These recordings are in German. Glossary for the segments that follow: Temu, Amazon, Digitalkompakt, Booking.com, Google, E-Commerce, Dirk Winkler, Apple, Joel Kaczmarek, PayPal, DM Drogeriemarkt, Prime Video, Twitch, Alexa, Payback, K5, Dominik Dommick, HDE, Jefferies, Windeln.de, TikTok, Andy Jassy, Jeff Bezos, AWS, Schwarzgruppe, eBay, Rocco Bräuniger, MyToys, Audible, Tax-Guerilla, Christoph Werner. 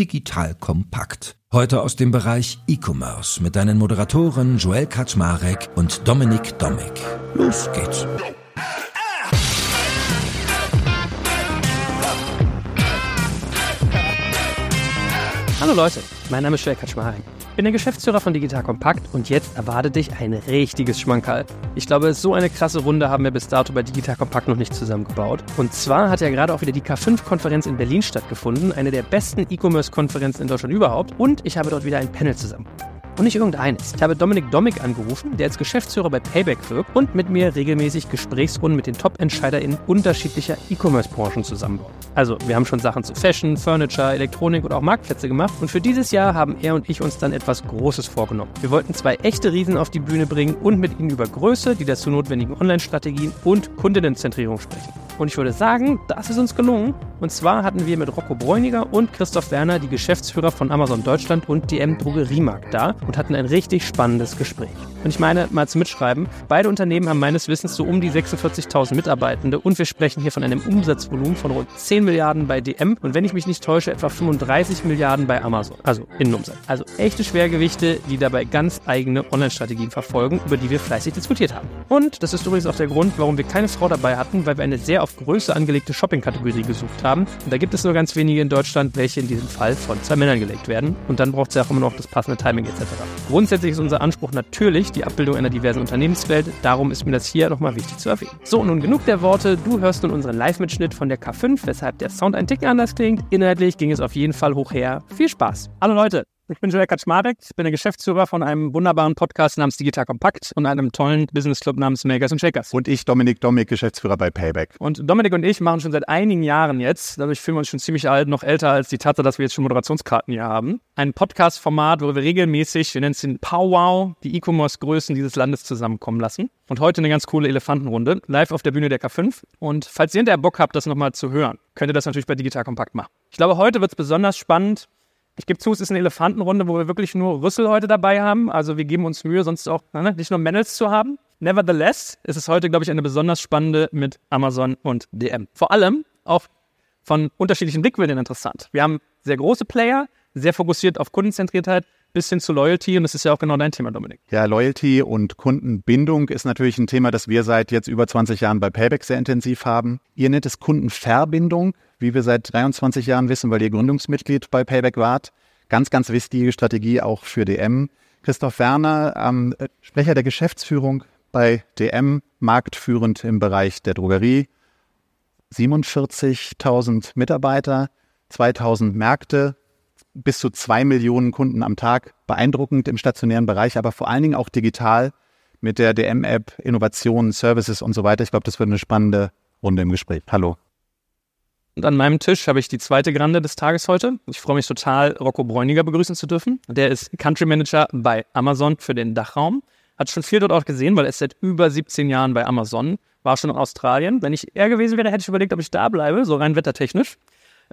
Digitalkompakt. Heute aus dem Bereich E-Commerce mit deinen Moderatoren Joel Kaczmarek und Dominik Dommick. Los geht's! Hallo Leute, mein Name ist Joel Kaczmarek. Ich bin der Geschäftsführer von Digitalkompakt und jetzt erwartet dich ein richtiges Schmankerl. Ich glaube, so eine krasse Runde haben wir bis dato bei Digitalkompakt noch nicht zusammengebaut. Und zwar hat ja gerade auch wieder die K5-Konferenz in Berlin stattgefunden, eine der besten E-Commerce-Konferenzen in Deutschland überhaupt. Und ich habe dort wieder ein Panel zusammen. Und nicht irgendeines. Ich habe Dominik Dommick angerufen, der als Geschäftsführer bei Payback wirkt und mit mir regelmäßig Gesprächsrunden mit den Top-EntscheiderInnen unterschiedlicher E-Commerce-Branchen zusammenbaut. Also, wir haben schon Sachen zu Fashion, Furniture, Elektronik und auch Marktplätze gemacht. Und für dieses Jahr haben er und ich uns dann etwas Großes vorgenommen. Wir wollten zwei echte Riesen auf die Bühne bringen und mit ihnen über Größe, die dazu notwendigen Online-Strategien und Kundinnenzentrierung sprechen. Und ich würde sagen, das ist uns gelungen. Und zwar hatten wir mit Rocco Bräuniger und Christoph Werner, die Geschäftsführer von Amazon Deutschland und DM Drogeriemarkt, da und hatten ein richtig spannendes Gespräch. Und ich meine, mal zum Mitschreiben, beide Unternehmen haben meines Wissens so um die 46.000 Mitarbeitende und wir sprechen hier von einem Umsatzvolumen von rund 10 Milliarden bei DM und wenn ich mich nicht täusche, etwa 35 Milliarden bei Amazon, also Innenumsatz. Also echte Schwergewichte, die dabei ganz eigene Online-Strategien verfolgen, über die wir fleißig diskutiert haben. Und das ist übrigens auch der Grund, warum wir keine Frau dabei hatten, weil wir eine sehr auf Größe angelegte Shopping-Kategorie gesucht haben. Und da gibt es nur ganz wenige in Deutschland, welche in diesem Fall von 2 Männern gelegt werden. Und dann braucht es ja auch immer noch das passende Timing etc. Grundsätzlich ist unser Anspruch natürlich die Abbildung einer diversen Unternehmenswelt. Darum ist mir das hier nochmal wichtig zu erwähnen. So, nun genug der Worte. Du hörst nun unseren Live-Mitschnitt von der K5, weshalb der Sound ein Ticken anders klingt. Inhaltlich ging es auf jeden Fall hoch her. Viel Spaß. Hallo Leute, ich bin Joel Kaczmarek. Ich bin der Geschäftsführer von einem wunderbaren Podcast namens Digital Kompakt und einem tollen Business-Club namens Makers & Shakers. Und ich, Dominik Dommick, Geschäftsführer bei Payback. Und Dominik und ich machen schon seit einigen Jahren jetzt, dadurch fühlen wir uns schon ziemlich alt, noch älter als die Tatsache, dass wir jetzt schon Moderationskarten hier haben, ein Podcast-Format, wo wir regelmäßig, wir nennen es den Powwow, die E-Commerce-Größen dieses Landes zusammenkommen lassen. Und heute eine ganz coole Elefantenrunde, live auf der Bühne der K5. Und falls ihr hinterher Bock habt, das nochmal zu hören, könnt ihr das natürlich bei Digital Kompakt machen. Ich glaube, heute wird es besonders spannend. Ich gebe zu, es ist eine Elefantenrunde, wo wir wirklich nur Rüssel heute dabei haben. Also wir geben uns Mühe, sonst auch nicht nur Männels zu haben. Nevertheless ist es heute, glaube ich, eine besonders spannende mit Amazon und DM. Vor allem auch von unterschiedlichen Blickwinkeln interessant. Wir haben sehr große Player, sehr fokussiert auf Kundenzentriertheit, bis hin zu Loyalty und das ist ja auch genau dein Thema, Dominik. Ja, Loyalty und Kundenbindung ist natürlich ein Thema, das wir seit jetzt über 20 Jahren bei Payback sehr intensiv haben. Ihr nennt es Kundenverbindung, wie wir seit 23 Jahren wissen, weil ihr Gründungsmitglied bei Payback wart. Ganz, ganz wichtige Strategie auch für DM. Christoph Werner, Sprecher der Geschäftsführung bei DM, marktführend im Bereich der Drogerie. 47.000 Mitarbeiter, 2.000 Märkte. Bis zu 2 Millionen Kunden am Tag, beeindruckend im stationären Bereich, aber vor allen Dingen auch digital mit der DM-App, Innovationen, Services und so weiter. Ich glaube, das wird eine spannende Runde im Gespräch. Hallo. Und an meinem Tisch habe ich die zweite Grande des Tages heute. Ich freue mich total, Rocco Bräuniger begrüßen zu dürfen. Der ist Country Manager bei Amazon für den Dachraum. Hat schon viel dort auch gesehen, weil er ist seit über 17 Jahren bei Amazon. War schon in Australien. Wenn ich er gewesen wäre, hätte ich überlegt, ob ich da bleibe, so rein wettertechnisch.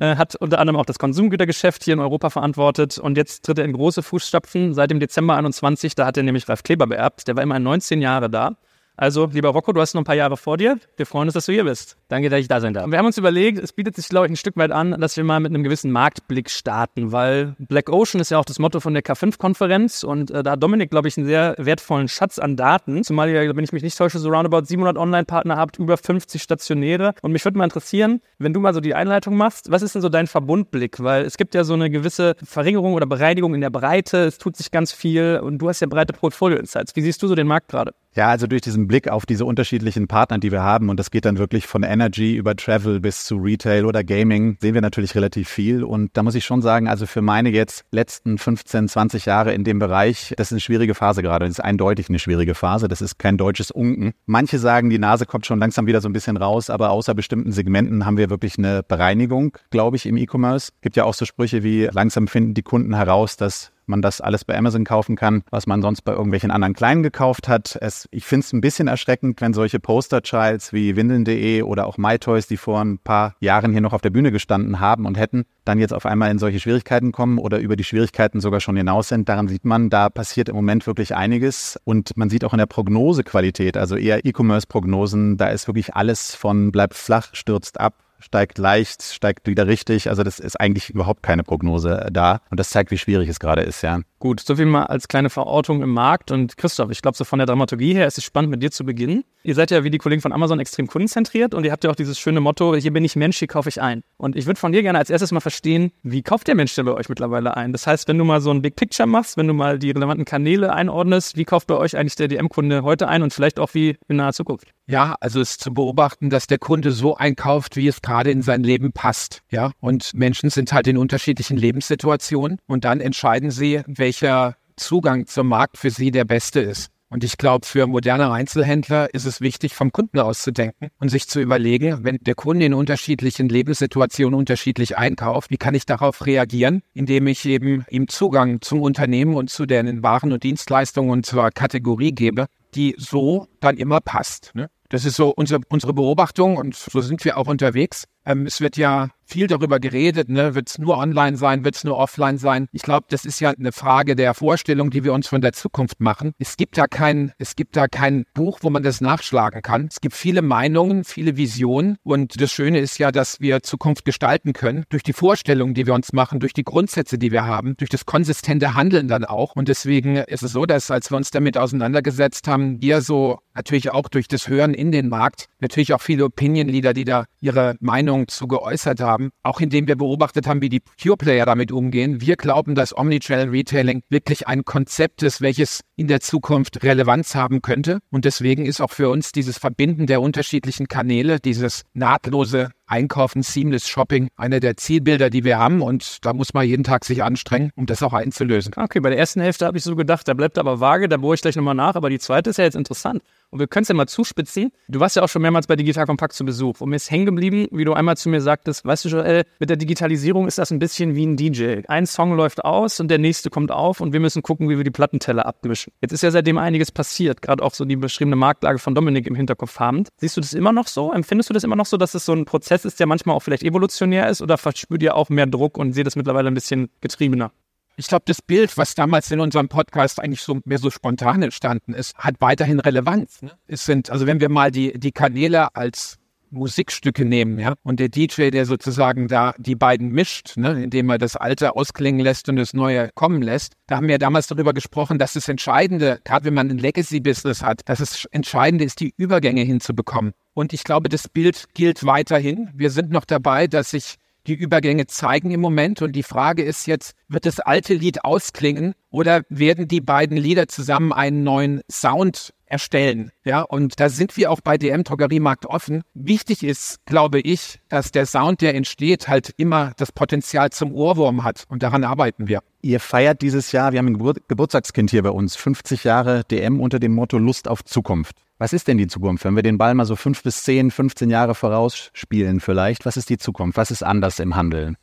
Hat unter anderem auch das Konsumgütergeschäft hier in Europa verantwortet und jetzt tritt er in große Fußstapfen seit dem Dezember 21, da hat er nämlich Ralf Kleber beerbt, der war immerhin 19 Jahre da. Also, lieber Rocco, du hast noch ein paar Jahre vor dir. Wir freuen uns, dass du hier bist. Danke, dass ich da sein darf. Wir haben uns überlegt, es bietet sich, glaube ich, ein Stück weit an, dass wir mal mit einem gewissen Marktblick starten, weil Black Ocean ist ja auch das Motto von der K5-Konferenz und da hat Dominik, glaube ich, einen sehr wertvollen Schatz an Daten. Zumal ihr, wenn ich mich nicht täusche, so roundabout 700 Online-Partner habt, über 50 Stationäre. Und mich würde mal interessieren, wenn du mal so die Einleitung machst, was ist denn so dein Verbundblick? Weil es gibt ja so eine gewisse Verringerung oder Bereinigung in der Breite, es tut sich ganz viel und du hast ja breite Portfolio-Insights. Wie siehst du so den Markt gerade? Ja, also durch diesen Blick auf diese unterschiedlichen Partner, die wir haben, und das geht dann wirklich von Energy über Travel bis zu Retail oder Gaming, sehen wir natürlich relativ viel. Und da muss ich schon sagen, also für meine jetzt letzten 15, 20 Jahre in dem Bereich, das ist eine schwierige Phase gerade. Das ist eindeutig eine schwierige Phase. Das ist kein deutsches Unken. Manche sagen, die Nase kommt schon langsam wieder so ein bisschen raus, aber außer bestimmten Segmenten haben wir wirklich eine Bereinigung, glaube ich, im E-Commerce. Es gibt ja auch so Sprüche wie, langsam finden die Kunden heraus, dass man das alles bei Amazon kaufen kann, was man sonst bei irgendwelchen anderen Kleinen gekauft hat. Ich finde es ein bisschen erschreckend, wenn solche Posterchilds wie Windeln.de oder auch MyToys, die vor ein paar Jahren hier noch auf der Bühne gestanden haben und hätten, dann jetzt auf einmal in solche Schwierigkeiten kommen oder über die Schwierigkeiten sogar schon hinaus sind. Daran sieht man, da passiert im Moment wirklich einiges und man sieht auch in der Prognosequalität, also eher E-Commerce-Prognosen, da ist wirklich alles von bleibt flach, stürzt ab, steigt leicht, steigt wieder richtig. Also das ist eigentlich überhaupt keine Prognose da. Und das zeigt, wie schwierig es gerade ist, ja. Gut, so viel mal als kleine Verortung im Markt. Und Christoph, ich glaube, so von der Dramaturgie her ist es spannend, mit dir zu beginnen. Ihr seid ja wie die Kollegen von Amazon extrem kundenzentriert und ihr habt ja auch dieses schöne Motto, hier bin ich Mensch, hier kaufe ich ein. Und ich würde von dir gerne als erstes mal verstehen, wie kauft der Mensch denn bei euch mittlerweile ein? Das heißt, wenn du mal so ein Big Picture machst, wenn du mal die relevanten Kanäle einordnest, wie kauft bei euch eigentlich der DM-Kunde heute ein und vielleicht auch wie in naher Zukunft? Ja, also es ist zu beobachten, dass der Kunde so einkauft, wie es gerade in sein Leben passt. Ja, und Menschen sind halt in unterschiedlichen Lebenssituationen und dann entscheiden sie, welcher Zugang zum Markt für sie der beste ist. Und ich glaube, für moderne Einzelhändler ist es wichtig, vom Kunden auszudenken und sich zu überlegen, wenn der Kunde in unterschiedlichen Lebenssituationen unterschiedlich einkauft, wie kann ich darauf reagieren, indem ich eben ihm Zugang zum Unternehmen und zu den Waren und Dienstleistungen und zur Kategorie gebe, die so dann immer passt, ne? Das ist so unsere Beobachtung und so sind wir auch unterwegs. Es wird ja viel darüber geredet, ne? Wird es nur online sein, wird es nur offline sein? Ich glaube, das ist ja eine Frage der Vorstellung, die wir uns von der Zukunft machen. Es gibt da kein Buch, wo man das nachschlagen kann. Es gibt viele Meinungen, viele Visionen und das Schöne ist ja, dass wir Zukunft gestalten können durch die Vorstellungen, die wir uns machen, durch die Grundsätze, die wir haben, durch das konsistente Handeln dann auch. Und deswegen ist es so, dass als wir uns damit auseinandergesetzt haben, wir so natürlich auch durch das Hören in den Markt, natürlich auch viele Opinion-Leader, die da ihre Meinung zu geäußert haben, auch indem wir beobachtet haben, wie die Pure-Player damit umgehen. Wir glauben, dass Omnichannel-Retailing wirklich ein Konzept ist, welches in der Zukunft Relevanz haben könnte. Und deswegen ist auch für uns dieses Verbinden der unterschiedlichen Kanäle, dieses nahtlose Einkaufen, Seamless Shopping, einer der Zielbilder, die wir haben und da muss man jeden Tag sich anstrengen, um das auch einzulösen. Okay, bei der ersten Hälfte habe ich so gedacht, da bleibt aber vage, da bohre ich gleich nochmal nach, aber die zweite ist ja jetzt interessant. Und wir können es ja mal zuspitzen. Du warst ja auch schon mehrmals bei Digitalkompakt zu Besuch. Und mir ist hängen geblieben, wie du einmal zu mir sagtest, weißt du Joel, mit der Digitalisierung ist das ein bisschen wie ein DJ. Ein Song läuft aus und der nächste kommt auf und wir müssen gucken, wie wir die Plattenteller abwischen. Jetzt ist ja seitdem einiges passiert, gerade auch so die beschriebene Marktlage von Dominik im Hinterkopf habend. Siehst du das immer noch so? Empfindest du das immer noch so, dass es so ein Prozess ist, der manchmal auch vielleicht evolutionär ist oder verspürt ihr auch mehr Druck und seht das mittlerweile ein bisschen getriebener? Ich glaube, das Bild, was damals in unserem Podcast eigentlich so mehr so spontan entstanden ist, hat weiterhin Relevanz. Ne? Es sind, also wenn wir mal die Kanäle als Musikstücke nehmen, ja, und der DJ, der sozusagen da die beiden mischt, ne, indem er das Alte ausklingen lässt und das Neue kommen lässt, da haben wir damals darüber gesprochen, dass das Entscheidende, gerade wenn man ein Legacy-Business hat, dass es Entscheidende ist, die Übergänge hinzubekommen. Und ich glaube, das Bild gilt weiterhin. Wir sind noch dabei, dass sich die Übergänge zeigen im Moment und die Frage ist jetzt, wird das alte Lied ausklingen oder werden die beiden Lieder zusammen einen neuen Sound erstellen? Ja, und da sind wir auch bei DM Drogeriemarkt offen. Wichtig ist, glaube ich, dass der Sound, der entsteht, halt immer das Potenzial zum Ohrwurm hat und daran arbeiten wir. Ihr feiert dieses Jahr, wir haben ein Geburtstagskind hier bei uns, 50 Jahre DM unter dem Motto Lust auf Zukunft. Was ist denn die Zukunft, wenn wir den Ball mal so 5 bis 10, 15 Jahre vorausspielen vielleicht? Was ist die Zukunft? Was ist anders im Handeln?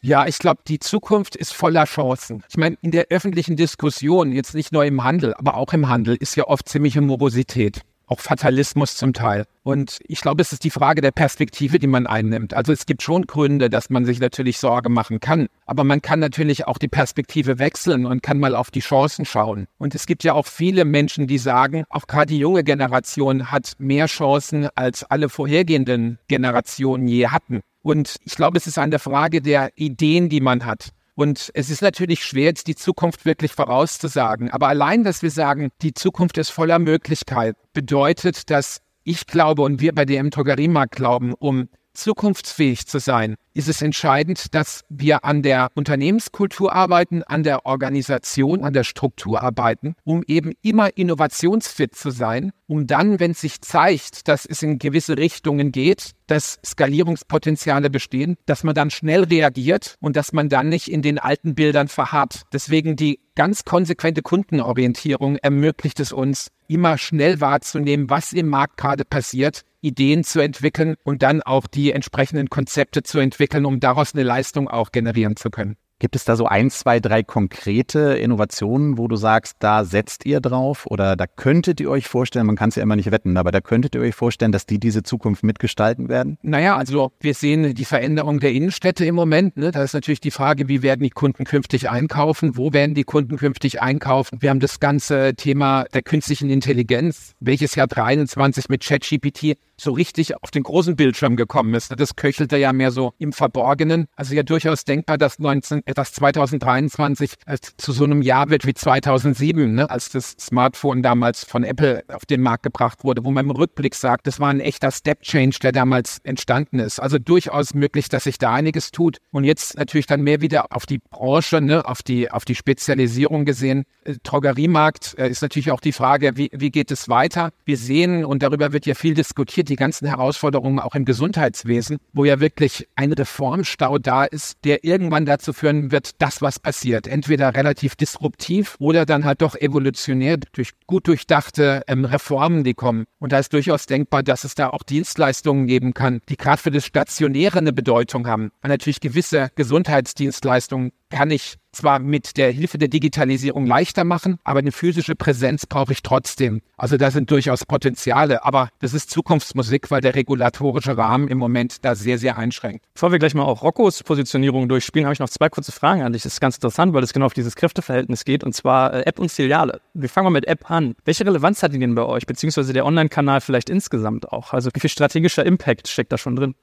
Ja, ich glaube, die Zukunft ist voller Chancen. Ich meine, in der öffentlichen Diskussion, jetzt nicht nur im Handel, aber auch im Handel, ist ja oft ziemliche Morosität, auch Fatalismus zum Teil. Und ich glaube, es ist die Frage der Perspektive, die man einnimmt. Also es gibt schon Gründe, dass man sich natürlich Sorge machen kann. Aber man kann natürlich auch die Perspektive wechseln und kann mal auf die Chancen schauen. Und es gibt ja auch viele Menschen, die sagen, auch gerade die junge Generation hat mehr Chancen, als alle vorhergehenden Generationen je hatten. Und ich glaube, es ist an der Frage der Ideen, die man hat. Und es ist natürlich schwer, jetzt die Zukunft wirklich vorauszusagen. Aber allein, dass wir sagen, die Zukunft ist voller Möglichkeiten, bedeutet, dass ich glaube und wir bei DM Drogeriemarkt glauben, um zukunftsfähig zu sein, ist es entscheidend, dass wir an der Unternehmenskultur arbeiten, an der Organisation, an der Struktur arbeiten, um eben immer innovationsfit zu sein, um dann, wenn es sich zeigt, dass es in gewisse Richtungen geht, dass Skalierungspotenziale bestehen, dass man dann schnell reagiert und dass man dann nicht in den alten Bildern verharrt. Deswegen die ganz konsequente Kundenorientierung ermöglicht es uns, immer schnell wahrzunehmen, was im Markt gerade passiert, Ideen zu entwickeln und dann auch die entsprechenden Konzepte zu entwickeln, um daraus eine Leistung auch generieren zu können. Gibt es da so 1, 2, 3 konkrete Innovationen, wo du sagst, da setzt ihr drauf oder da könntet ihr euch vorstellen, man kann es ja immer nicht wetten, aber da könntet ihr euch vorstellen, dass die diese Zukunft mitgestalten werden? Naja, also wir sehen die Veränderung der Innenstädte im Moment. Ne? Da ist natürlich die Frage, wie werden die Kunden künftig einkaufen? Wo werden die Kunden künftig einkaufen? Wir haben das ganze Thema der künstlichen Intelligenz, welches Jahr 23 mit ChatGPT so richtig auf den großen Bildschirm gekommen ist. Das köchelte ja mehr so im Verborgenen. Also ja durchaus denkbar, dass 2023 zu so einem Jahr wird wie 2007, ne, als das Smartphone damals von Apple auf den Markt gebracht wurde, wo man im Rückblick sagt, das war ein echter Step-Change, der damals entstanden ist. Also durchaus möglich, dass sich da einiges tut. Und jetzt natürlich dann mehr wieder auf die Branche, ne, auf die Spezialisierung gesehen. Drogeriemarkt ist natürlich auch die Frage, wie geht es weiter? Wir sehen, und darüber wird ja viel diskutiert, die ganzen Herausforderungen auch im Gesundheitswesen, wo ja wirklich ein Reformstau da ist, der irgendwann dazu führen wird, das, was passiert, entweder relativ disruptiv oder dann halt doch evolutionär durch gut durchdachte Reformen, die kommen. Und da ist durchaus denkbar, dass es da auch Dienstleistungen geben kann, die gerade für das Stationäre eine Bedeutung haben. Weil natürlich gewisse Gesundheitsdienstleistungen kann ich zwar mit der Hilfe der Digitalisierung leichter machen, aber eine physische Präsenz brauche ich trotzdem. Also da sind durchaus Potenziale, aber das ist Zukunftsmusik, weil der regulatorische Rahmen im Moment da sehr, sehr einschränkt. Bevor wir gleich mal auch Roccos Positionierung durchspielen, habe ich noch 2 kurze Fragen an dich. Das ist ganz interessant, weil es genau auf dieses Kräfteverhältnis geht, und zwar App und Filiale. Wir fangen mal mit App an. Welche Relevanz hat die denn bei euch, beziehungsweise der Online-Kanal vielleicht insgesamt auch? Also wie viel strategischer Impact steckt da schon drin?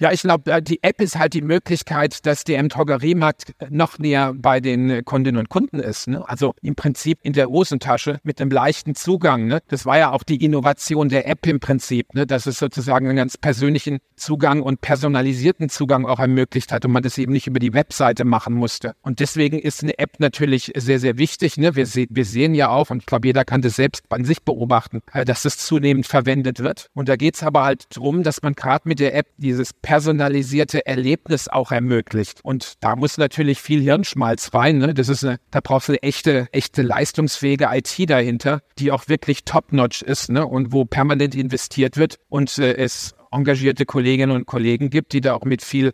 Ja, ich glaube, die App ist halt die Möglichkeit, dass der DM-Drogeriemarkt noch näher bei den Kundinnen und Kunden ist. Ne? Also im Prinzip in der Hosentasche mit einem leichten Zugang. Ne? Das war ja auch die Innovation der App im Prinzip, ne? Dass es sozusagen einen ganz persönlichen Zugang und personalisierten Zugang auch ermöglicht hat und man das eben nicht über die Webseite machen musste. Und deswegen ist eine App natürlich sehr, sehr wichtig. Ne? Wir sehen ja auch, und ich glaube, jeder kann das selbst an sich beobachten, dass das zunehmend verwendet wird. Und da geht es aber halt darum, dass man gerade mit der App dieses personalisierte Erlebnis auch ermöglicht. Und da muss natürlich viel Hirnschmalz rein. Ne? Das ist da brauchst du eine echte leistungsfähige IT dahinter, die auch wirklich top-notch ist, ne? Und wo permanent investiert wird und es engagierte Kolleginnen und Kollegen gibt, die da auch mit viel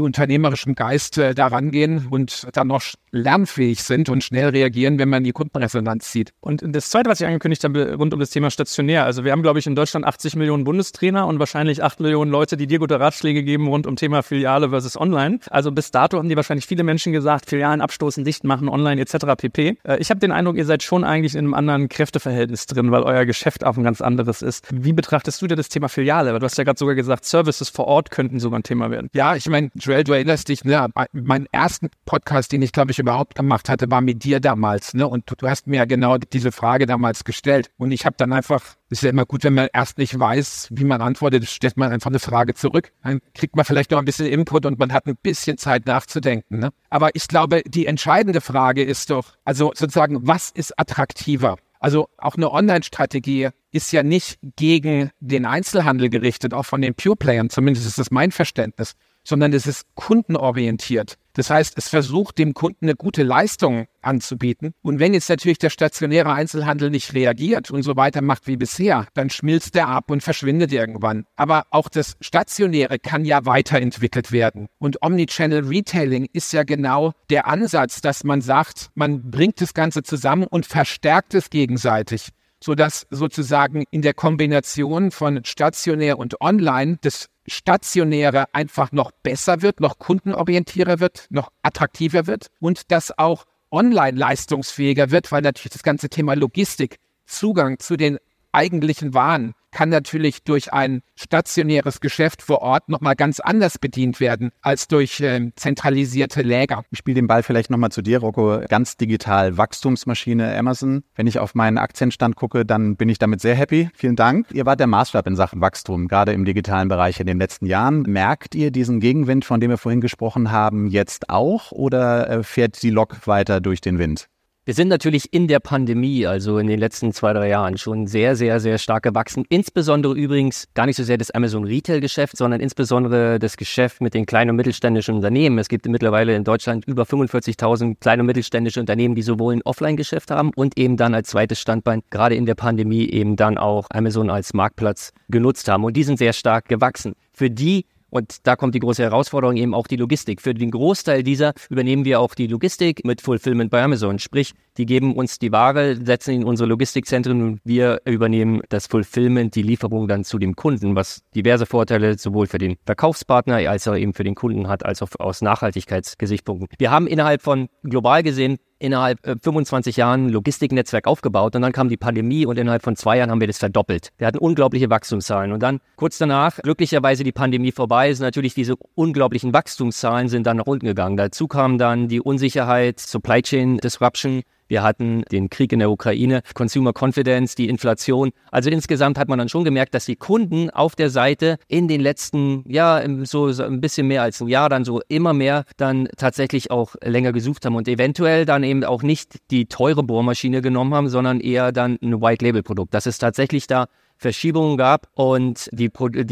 unternehmerischem Geist da rangehen und dann noch lernfähig sind und schnell reagieren, wenn man die Kundenresonanz sieht. Und das Zweite, was ich angekündigt habe, rund um das Thema stationär. Also wir haben, glaube ich, in Deutschland 80 Millionen Bundestrainer und wahrscheinlich 8 Millionen Leute, die dir gute Ratschläge geben rund um Thema Filiale versus Online. Also bis dato haben dir wahrscheinlich viele Menschen gesagt, Filialen abstoßen, dicht machen, online etc. pp. Ich habe den Eindruck, ihr seid schon eigentlich in einem anderen Kräfteverhältnis drin, weil euer Geschäft auch ein ganz anderes ist. Wie betrachtest du dir das Thema Filiale? Weil du hast ja gerade sogar gesagt, Services vor Ort könnten sogar ein Thema werden. Ja, ich meine, Joel, du erinnerst dich, ne, meinen ersten Podcast, den ich, glaube ich, überhaupt gemacht hatte, war mit dir damals, ne? Und du hast mir ja genau diese Frage damals gestellt. Und ich habe dann einfach, es ist ja immer gut, wenn man erst nicht weiß, wie man antwortet, stellt man einfach eine Frage zurück. Dann kriegt man vielleicht noch ein bisschen Input und man hat ein bisschen Zeit nachzudenken, ne? Aber ich glaube, die entscheidende Frage ist doch, also sozusagen, was ist attraktiver? Also auch eine Online-Strategie ist ja nicht gegen den Einzelhandel gerichtet, auch von den Pure-Playern, zumindest ist das mein Verständnis, sondern es ist kundenorientiert. Das heißt, es versucht, dem Kunden eine gute Leistung anzubieten. Und wenn jetzt natürlich der stationäre Einzelhandel nicht reagiert und so weitermacht wie bisher, dann schmilzt der ab und verschwindet irgendwann. Aber auch das Stationäre kann ja weiterentwickelt werden. Und Omnichannel Retailing ist ja genau der Ansatz, dass man sagt, man bringt das Ganze zusammen und verstärkt es gegenseitig, sodass sozusagen in der Kombination von stationär und online das Stationäre einfach noch besser wird, noch kundenorientierter wird, noch attraktiver wird und das auch online leistungsfähiger wird, weil natürlich das ganze Thema Logistik, Zugang zu den eigentlichen Waren kann natürlich durch ein stationäres Geschäft vor Ort nochmal ganz anders bedient werden als durch zentralisierte Läger. Ich spiele den Ball vielleicht nochmal zu dir, Rocco. Ganz digital Wachstumsmaschine Amazon. Wenn ich auf meinen Aktienstand gucke, dann bin ich damit sehr happy. Vielen Dank. Ihr wart der Maßstab in Sachen Wachstum, gerade im digitalen Bereich in den letzten Jahren. Merkt ihr diesen Gegenwind, von dem wir vorhin gesprochen haben, jetzt auch oder fährt die Lok weiter durch den Wind? Wir sind natürlich in der Pandemie, also in den letzten 2, 3 Jahren, schon sehr, sehr, sehr stark gewachsen. Insbesondere übrigens gar nicht so sehr das Amazon-Retail-Geschäft, sondern insbesondere das Geschäft mit den kleinen und mittelständischen Unternehmen. Es gibt mittlerweile in Deutschland über 45.000 kleine und mittelständische Unternehmen, die sowohl ein Offline-Geschäft haben und eben dann als zweites Standbein, gerade in der Pandemie, eben dann auch Amazon als Marktplatz genutzt haben. Und die sind sehr stark gewachsen. Für die Und da kommt die große Herausforderung, eben auch die Logistik. Für den Großteil dieser übernehmen wir auch die Logistik mit Fulfillment bei Amazon. Sprich, die geben uns die Ware, setzen in unsere Logistikzentren und wir übernehmen das Fulfillment, die Lieferung dann zu dem Kunden, was diverse Vorteile sowohl für den Verkaufspartner als auch eben für den Kunden hat, als auch aus Nachhaltigkeitsgesichtspunkten. Wir haben innerhalb von, global gesehen, innerhalb 25 Jahren ein Logistiknetzwerk aufgebaut und dann kam die Pandemie und innerhalb von 2 Jahren haben wir das verdoppelt. Wir hatten unglaubliche Wachstumszahlen und dann kurz danach, glücklicherweise die Pandemie vorbei, sind natürlich diese unglaublichen Wachstumszahlen sind dann nach unten gegangen. Dazu kam dann die Unsicherheit, Supply Chain Disruption. Wir hatten den Krieg in der Ukraine, Consumer Confidence, die Inflation. Also insgesamt hat man dann schon gemerkt, dass die Kunden auf der Seite in den letzten, ja, so ein bisschen mehr als ein Jahr dann so immer mehr dann tatsächlich auch länger gesucht haben und eventuell dann eben auch nicht die teure Bohrmaschine genommen haben, sondern eher dann ein White-Label-Produkt. Das ist tatsächlich da Verschiebungen gab und die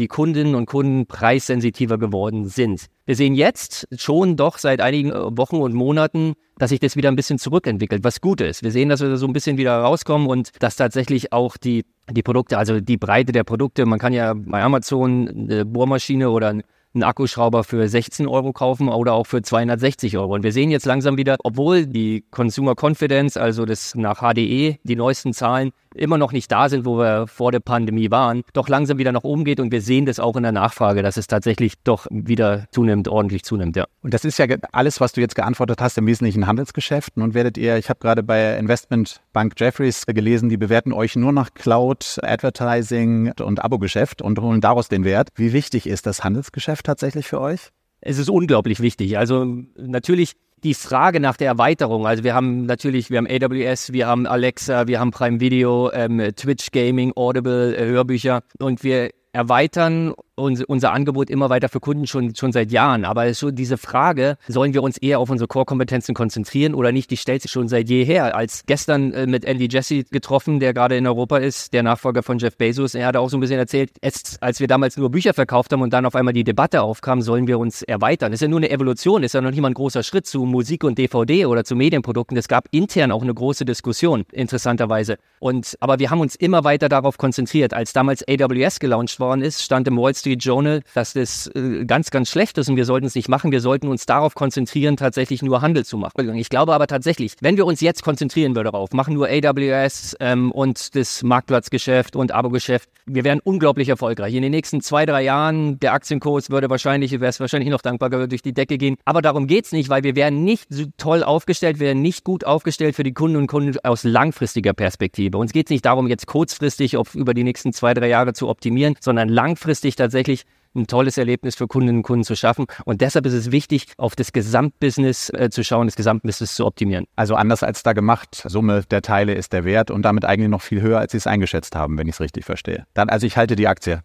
Kundinnen und Kunden preissensitiver geworden sind. Wir sehen jetzt schon doch seit einigen Wochen und Monaten, dass sich das wieder ein bisschen zurückentwickelt, was gut ist. Wir sehen, dass wir so ein bisschen wieder rauskommen und dass tatsächlich auch die Produkte, also die Breite der Produkte, man kann ja bei Amazon eine Bohrmaschine oder einen Akkuschrauber für 16 Euro kaufen oder auch für 260 Euro. Und wir sehen jetzt langsam wieder, obwohl die Consumer Confidence, also das nach HDE, die neuesten Zahlen, immer noch nicht da sind, wo wir vor der Pandemie waren, doch langsam wieder nach oben geht und wir sehen das auch in der Nachfrage, dass es tatsächlich doch wieder ordentlich zunimmt, ja. Und das ist ja alles, was du jetzt geantwortet hast, im Wesentlichen Handelsgeschäft. Nun werdet ihr, ich habe gerade bei Investmentbank Jefferies gelesen, die bewerten euch nur nach Cloud, Advertising und Abogeschäft und holen daraus den Wert. Wie wichtig ist das Handelsgeschäft tatsächlich für euch? Es ist unglaublich wichtig. Also natürlich die Frage nach der Erweiterung, also wir haben AWS, wir haben Alexa, wir haben Prime Video, Twitch Gaming, Audible, Hörbücher und wir erweitern unser Angebot immer weiter für Kunden schon seit Jahren. Aber es ist schon diese Frage, sollen wir uns eher auf unsere Core-Kompetenzen konzentrieren oder nicht, die stellt sich schon seit jeher. Als gestern mit Andy Jassy getroffen, der gerade in Europa ist, der Nachfolger von Jeff Bezos, er hat auch so ein bisschen erzählt, als wir damals nur Bücher verkauft haben und dann auf einmal die Debatte aufkam, sollen wir uns erweitern. Das ist ja nur eine Evolution, das ist ja noch nicht mal ein großer Schritt zu Musik und DVD oder zu Medienprodukten. Es gab intern auch eine große Diskussion, interessanterweise. Aber wir haben uns immer weiter darauf konzentriert. Als damals AWS gelauncht worden ist, stand im Wall Street Journal, dass das ganz, ganz schlecht ist und wir sollten es nicht machen. Wir sollten uns darauf konzentrieren, tatsächlich nur Handel zu machen. Ich glaube aber tatsächlich, wenn wir uns jetzt konzentrieren würden darauf, machen nur AWS und das Marktplatzgeschäft und Abogeschäft, wir wären unglaublich erfolgreich. In den nächsten 2-3 Jahren, der Aktienkurs wäre wahrscheinlich noch dankbar, durch die Decke gehen. Aber darum geht es nicht, weil wir wären nicht so toll aufgestellt, wären nicht gut aufgestellt für die Kunden und Kunden aus langfristiger Perspektive. Uns geht es nicht darum, jetzt kurzfristig über die nächsten 2-3 Jahre zu optimieren, sondern langfristig tatsächlich ein tolles Erlebnis für Kundinnen und Kunden zu schaffen. Und deshalb ist es wichtig, auf das Gesamtbusiness zu schauen, das Gesamtbusiness zu optimieren. Also anders als da gemacht, Summe der Teile ist der Wert und damit eigentlich noch viel höher, als Sie es eingeschätzt haben, wenn ich es richtig verstehe. Dann, also ich halte die Aktie.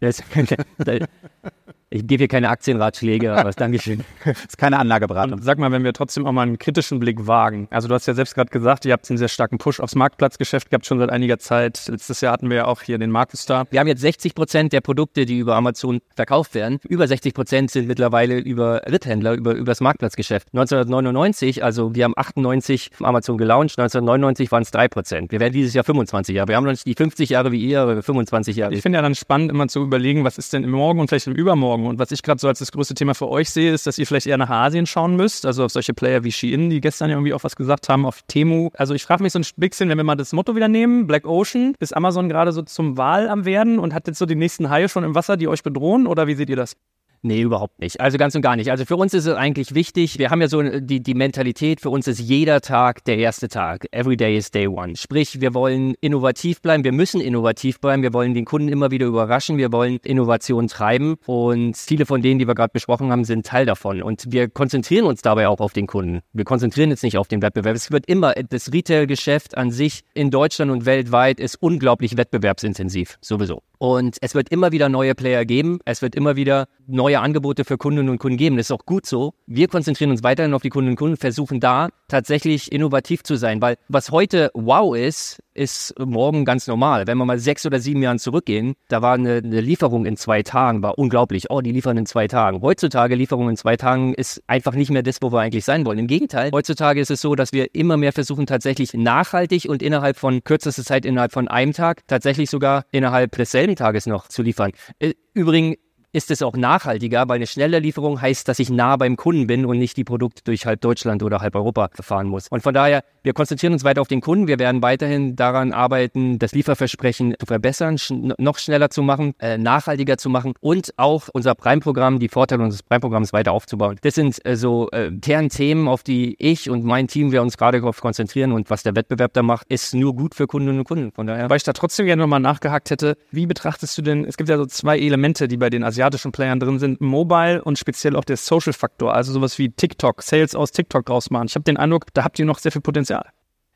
Ich gebe hier keine Aktienratschläge, aber Dankeschön. Das ist keine Anlageberatung. Und sag mal, wenn wir trotzdem auch mal einen kritischen Blick wagen. Also du hast ja selbst gerade gesagt, ihr habt einen sehr starken Push aufs Marktplatzgeschäft gehabt, schon seit einiger Zeit. Letztes Jahr hatten wir ja auch hier den Marketstar. Wir haben jetzt 60% der Produkte, die über Amazon verkauft werden. Über 60% sind mittlerweile über Dritthändler, über das Marktplatzgeschäft. 1999, also wir haben 98 Amazon gelauncht, 1999 waren es 3%. Wir werden dieses Jahr 25 Jahre. Wir haben noch nicht die 50 Jahre wie ihr, aber 25 Jahre. Ich finde ja dann spannend, immer zu überlegen, was ist denn im Morgen und vielleicht im Übermorgen. Und was ich gerade so als das größte Thema für euch sehe, ist, dass ihr vielleicht eher nach Asien schauen müsst, also auf solche Player wie Shein, die gestern ja irgendwie auch was gesagt haben, auf Temu. Also ich frage mich so ein bisschen, wenn wir mal das Motto wieder nehmen, Black Ocean, ist Amazon gerade so zum Wal am werden und hat jetzt so die nächsten Haie schon im Wasser, die euch bedrohen oder wie seht ihr das? Nee, überhaupt nicht. Also ganz und gar nicht. Also für uns ist es eigentlich wichtig, wir haben ja so die Mentalität, für uns ist jeder Tag der erste Tag. Every day is day one. Sprich, wir wollen innovativ bleiben, wir müssen innovativ bleiben, wir wollen den Kunden immer wieder überraschen, wir wollen Innovation treiben und viele von denen, die wir gerade besprochen haben, sind Teil davon und wir konzentrieren uns dabei auch auf den Kunden. Wir konzentrieren uns nicht auf den Wettbewerb. Es wird immer, das Retail-Geschäft an sich in Deutschland und weltweit ist unglaublich wettbewerbsintensiv, sowieso. Und es wird immer wieder neue Player geben, es wird immer wieder neue Angebote für Kundinnen und Kunden geben. Das ist auch gut so. Wir konzentrieren uns weiterhin auf die Kundinnen und Kunden, versuchen da tatsächlich innovativ zu sein, weil was heute wow ist morgen ganz normal. Wenn wir mal 6 oder 7 Jahren zurückgehen, da war eine Lieferung in 2 Tagen, war unglaublich. Oh, die liefern in 2 Tagen. Heutzutage Lieferung in 2 Tagen ist einfach nicht mehr das, wo wir eigentlich sein wollen. Im Gegenteil, heutzutage ist es so, dass wir immer mehr versuchen, tatsächlich nachhaltig und innerhalb von kürzester Zeit, innerhalb von einem Tag, tatsächlich sogar innerhalb desselben Tages noch zu liefern. Übrigens, ist es auch nachhaltiger, weil eine schnelle Lieferung heißt, dass ich nah beim Kunden bin und nicht die Produkte durch halb Deutschland oder halb Europa fahren muss. Und von daher, wir konzentrieren uns weiter auf den Kunden. Wir werden weiterhin daran arbeiten, das Lieferversprechen zu verbessern, noch schneller zu machen, nachhaltiger zu machen und auch unser Prime-Programm, die Vorteile unseres Prime-Programms weiter aufzubauen. Das sind so Kernthemen, auf die ich und mein Team, wir uns gerade darauf konzentrieren, und was der Wettbewerb da macht, ist nur gut für Kundinnen und Kunden. Von daher. Weil ich da trotzdem gerne nochmal nachgehakt hätte, wie betrachtest du denn, es gibt ja so zwei Elemente, die bei den asiatischen Playern drin sind, Mobile und speziell auch der Social-Faktor, also sowas wie TikTok, Sales aus TikTok draus machen. Ich habe den Eindruck, da habt ihr noch sehr viel Potenzial.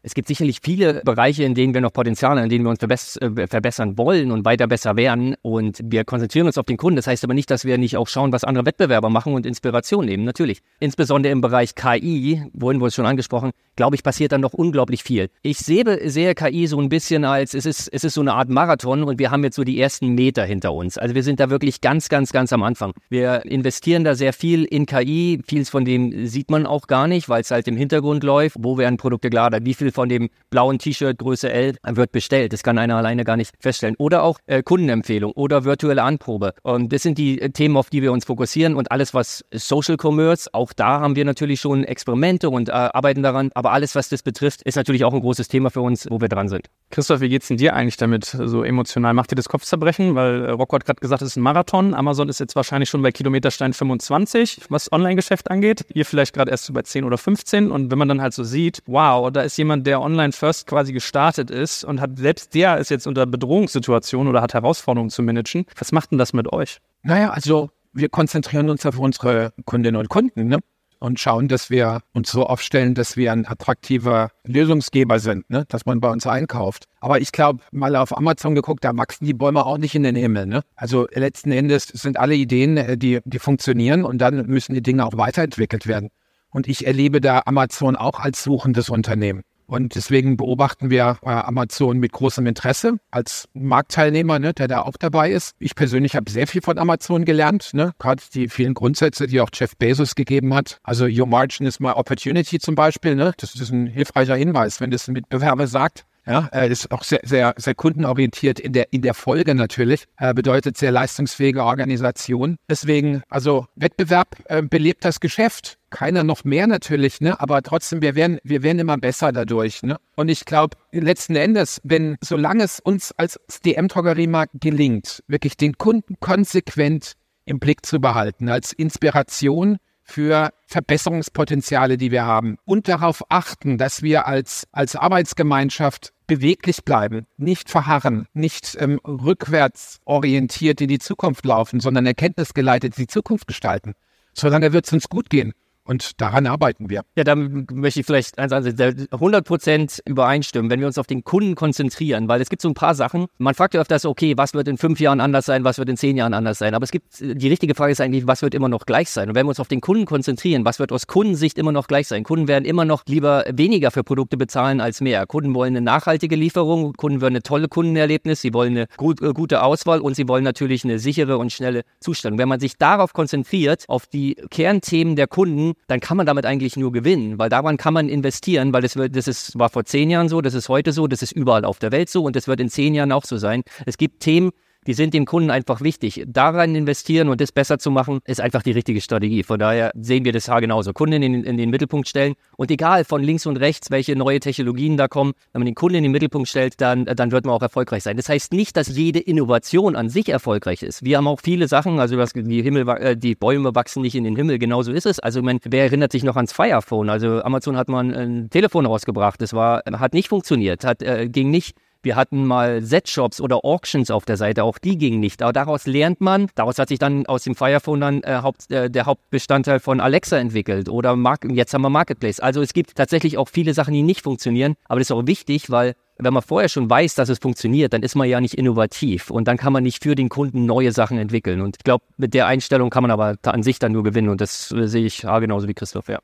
Es gibt sicherlich viele Bereiche, in denen wir noch Potenziale, in denen wir uns verbessern wollen und weiter besser werden, und wir konzentrieren uns auf den Kunden. Das heißt aber nicht, dass wir nicht auch schauen, was andere Wettbewerber machen und Inspiration nehmen, natürlich. Insbesondere im Bereich KI, wurden wir es schon angesprochen, glaube ich, passiert dann noch unglaublich viel. Ich sehe KI so ein bisschen als, es ist so eine Art Marathon, und wir haben jetzt so die ersten Meter hinter uns. Also wir sind da wirklich ganz, ganz, ganz am Anfang. Wir investieren da sehr viel in KI, vieles von dem sieht man auch gar nicht, weil es halt im Hintergrund läuft. Wo werden Produkte geladen, wie viel von dem blauen T-Shirt Größe L wird bestellt. Das kann einer alleine gar nicht feststellen. Oder auch Kundenempfehlung oder virtuelle Anprobe. Und das sind die Themen, auf die wir uns fokussieren, und alles, was Social Commerce, auch da haben wir natürlich schon Experimente und arbeiten daran. Aber alles, was das betrifft, ist natürlich auch ein großes Thema für uns, wo wir dran sind. Christoph, wie geht's denn dir eigentlich damit so emotional? Macht dir das Kopfzerbrechen? Weil Rocco hat gerade gesagt, es ist ein Marathon. Amazon ist jetzt wahrscheinlich schon bei Kilometerstein 25, was Online-Geschäft angeht. Ihr vielleicht gerade erst so bei 10 oder 15. Und wenn man dann halt so sieht, wow, da ist jemand, der online first quasi gestartet ist und hat, selbst der ist jetzt unter Bedrohungssituationen oder hat Herausforderungen zu managen. Was macht denn das mit euch? Naja, also wir konzentrieren uns auf unsere Kundinnen und Kunden, ne? Und schauen, dass wir uns so aufstellen, dass wir ein attraktiver Lösungsgeber sind, ne? Dass man bei uns einkauft. Aber ich glaube, mal auf Amazon geguckt, da wachsen die Bäume auch nicht in den Himmel, ne? Also letzten Endes sind alle Ideen, die funktionieren, und dann müssen die Dinge auch weiterentwickelt werden. Und ich erlebe da Amazon auch als suchendes Unternehmen. Und deswegen beobachten wir Amazon mit großem Interesse als Marktteilnehmer, ne, der da auch dabei ist. Ich persönlich habe sehr viel von Amazon gelernt, ne, gerade die vielen Grundsätze, die auch Jeff Bezos gegeben hat. Also Your Margin is my Opportunity zum Beispiel, ne, das ist ein hilfreicher Hinweis, wenn das ein Mitbewerber sagt. Ja, ist auch sehr, sehr, sehr kundenorientiert in der Folge natürlich, bedeutet sehr leistungsfähige Organisation. Deswegen, also Wettbewerb belebt das Geschäft. Keiner noch mehr natürlich, ne? Aber trotzdem, wir werden immer besser dadurch, ne? Und ich glaube, letzten Endes, solange es uns als DM Drogeriemarkt gelingt, wirklich den Kunden konsequent im Blick zu behalten, als Inspiration für Verbesserungspotenziale, die wir haben, und darauf achten, dass wir als Arbeitsgemeinschaft beweglich bleiben, nicht verharren, nicht rückwärts orientiert in die Zukunft laufen, sondern erkenntnisgeleitet die Zukunft gestalten. Solange wird es uns gut gehen. Und daran arbeiten wir. Ja, da möchte ich vielleicht 100% übereinstimmen, wenn wir uns auf den Kunden konzentrieren, weil es gibt so ein paar Sachen. Man fragt ja öfters, okay, was wird in 5 Jahren anders sein, was wird in 10 Jahren anders sein? Aber es gibt, die richtige Frage ist eigentlich, was wird immer noch gleich sein? Und wenn wir uns auf den Kunden konzentrieren, was wird aus Kundensicht immer noch gleich sein? Kunden werden immer noch lieber weniger für Produkte bezahlen als mehr. Kunden wollen eine nachhaltige Lieferung, Kunden wollen eine tolle Kundenerlebnis, sie wollen eine gute Auswahl, und sie wollen natürlich eine sichere und schnelle Zustellung. Wenn man sich darauf konzentriert, auf die Kernthemen der Kunden, dann kann man damit eigentlich nur gewinnen, weil daran kann man investieren, weil das war vor 10 Jahren so, das ist heute so, das ist überall auf der Welt so, und das wird in 10 Jahren auch so sein. Es gibt Themen, die sind dem Kunden einfach wichtig. Daran investieren und das besser zu machen, ist einfach die richtige Strategie. Von daher sehen wir das genauso. Kunden in den Mittelpunkt stellen, und egal von links und rechts, welche neue Technologien da kommen, wenn man den Kunden in den Mittelpunkt stellt, dann wird man auch erfolgreich sein. Das heißt nicht, dass jede Innovation an sich erfolgreich ist. Wir haben auch viele Sachen, also die Bäume wachsen nicht in den Himmel, genauso ist es. Also wer erinnert sich noch ans Firephone? Also Amazon hat mal ein Telefon rausgebracht, hat nicht funktioniert, ging nicht. Wir hatten mal Set-Shops oder Auctions auf der Seite, auch die gingen nicht. Aber daraus lernt man, daraus hat sich dann aus dem Firephone der Hauptbestandteil von Alexa entwickelt, oder jetzt haben wir Marketplace. Also es gibt tatsächlich auch viele Sachen, die nicht funktionieren, aber das ist auch wichtig, weil wenn man vorher schon weiß, dass es funktioniert, dann ist man ja nicht innovativ, und dann kann man nicht für den Kunden neue Sachen entwickeln. Und ich glaube, mit der Einstellung kann man aber an sich dann nur gewinnen, und das sehe ich genauso wie Christoph, ja.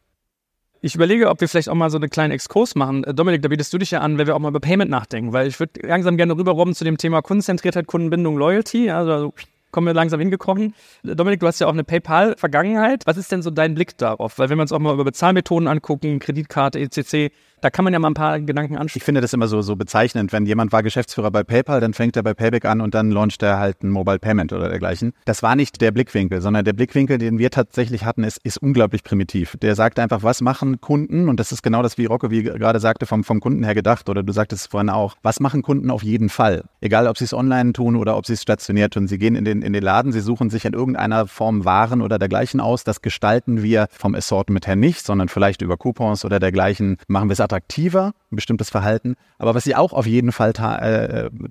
Ich überlege, ob wir vielleicht auch mal so einen kleinen Exkurs machen. Dominik, da bietest du dich ja an, wenn wir auch mal über Payment nachdenken, weil ich würde langsam gerne rüberrobben zu dem Thema Kundenzentriertheit, Kundenbindung, Loyalty. Also kommen wir langsam hingekrochen. Dominik, du hast ja auch eine PayPal-Vergangenheit. Was ist denn so dein Blick darauf? Weil wenn wir uns auch mal über Bezahlmethoden angucken, Kreditkarte, etc., Da kann man ja mal ein paar Gedanken anschauen. Ich finde das immer so bezeichnend, wenn jemand war Geschäftsführer bei PayPal, dann fängt er bei Payback an und dann launcht er halt ein Mobile Payment oder dergleichen. Das war nicht der Blickwinkel, sondern der Blickwinkel, den wir tatsächlich hatten, ist unglaublich primitiv. Der sagt einfach, was machen Kunden? Und das ist genau das, wie Rocco gerade sagte, vom Kunden her gedacht, oder du sagtest es vorhin auch. Was machen Kunden auf jeden Fall? Egal, ob sie es online tun oder ob sie es stationär tun. Sie gehen in den Laden, sie suchen sich in irgendeiner Form Waren oder dergleichen aus. Das gestalten wir vom Assortment her nicht, sondern vielleicht über Coupons oder dergleichen machen wir es attraktiver, ein bestimmtes Verhalten. Aber was sie auch auf jeden Fall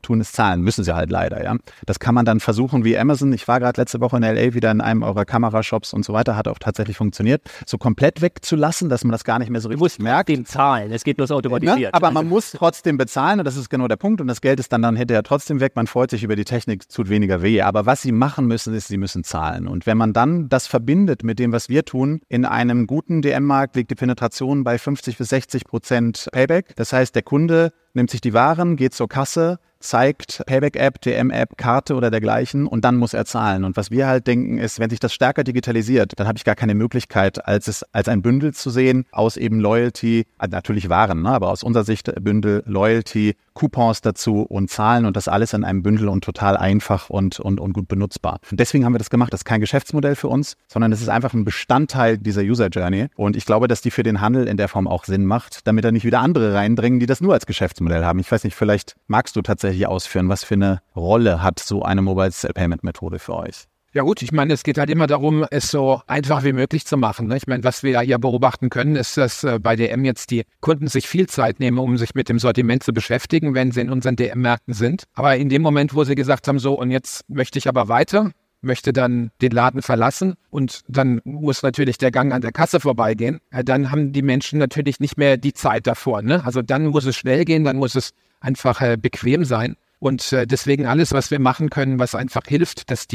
tun, ist zahlen. Müssen sie halt leider, ja. Das kann man dann versuchen wie Amazon. Ich war gerade letzte Woche in L.A. wieder in einem eurer Kamerashops und so weiter. Hat auch tatsächlich funktioniert. So komplett wegzulassen, dass man das gar nicht mehr so richtig merkt. Dem zahlen. Es geht bloß automatisiert. Ne? Aber man muss trotzdem bezahlen und das ist genau der Punkt. Und das Geld ist dann hinterher trotzdem weg. Man freut sich über die Technik, tut weniger weh. Aber was sie machen müssen, ist, sie müssen zahlen. Und wenn man dann das verbindet mit dem, was wir tun, in einem guten DM-Markt liegt die Penetration bei 50-60% Payback. Das heißt, der Kunde nimmt sich die Waren, geht zur Kasse, zeigt Payback-App, DM-App, Karte oder dergleichen und dann muss er zahlen. Und was wir halt denken ist, wenn sich das stärker digitalisiert, dann habe ich gar keine Möglichkeit, als ein Bündel zu sehen aus eben Loyalty, also natürlich Waren, ne, aber aus unserer Sicht Bündel, Loyalty, Coupons dazu und Zahlen und das alles in einem Bündel und total einfach und gut benutzbar. Und deswegen haben wir das gemacht. Das ist kein Geschäftsmodell für uns, sondern es ist einfach ein Bestandteil dieser User Journey. Und ich glaube, dass die für den Handel in der Form auch Sinn macht, damit da nicht wieder andere reindringen, die das nur als Geschäftsmodell haben. Ich weiß nicht, vielleicht magst du tatsächlich ausführen, was für eine Rolle hat so eine Mobile Payment Methode für euch? Ja gut, ich meine, es geht halt immer darum, es so einfach wie möglich zu machen. Ich meine, was wir ja hier beobachten können, ist, dass bei DM jetzt die Kunden sich viel Zeit nehmen, um sich mit dem Sortiment zu beschäftigen, wenn sie in unseren DM-Märkten sind. Aber in dem Moment, wo sie gesagt haben, so und jetzt möchte ich aber weiter, möchte dann den Laden verlassen und dann muss natürlich der Gang an der Kasse vorbeigehen, dann haben die Menschen natürlich nicht mehr die Zeit davor. Ne? Also dann muss es schnell gehen, dann muss es einfach bequem sein. Und deswegen alles, was wir machen können, was einfach hilft, dass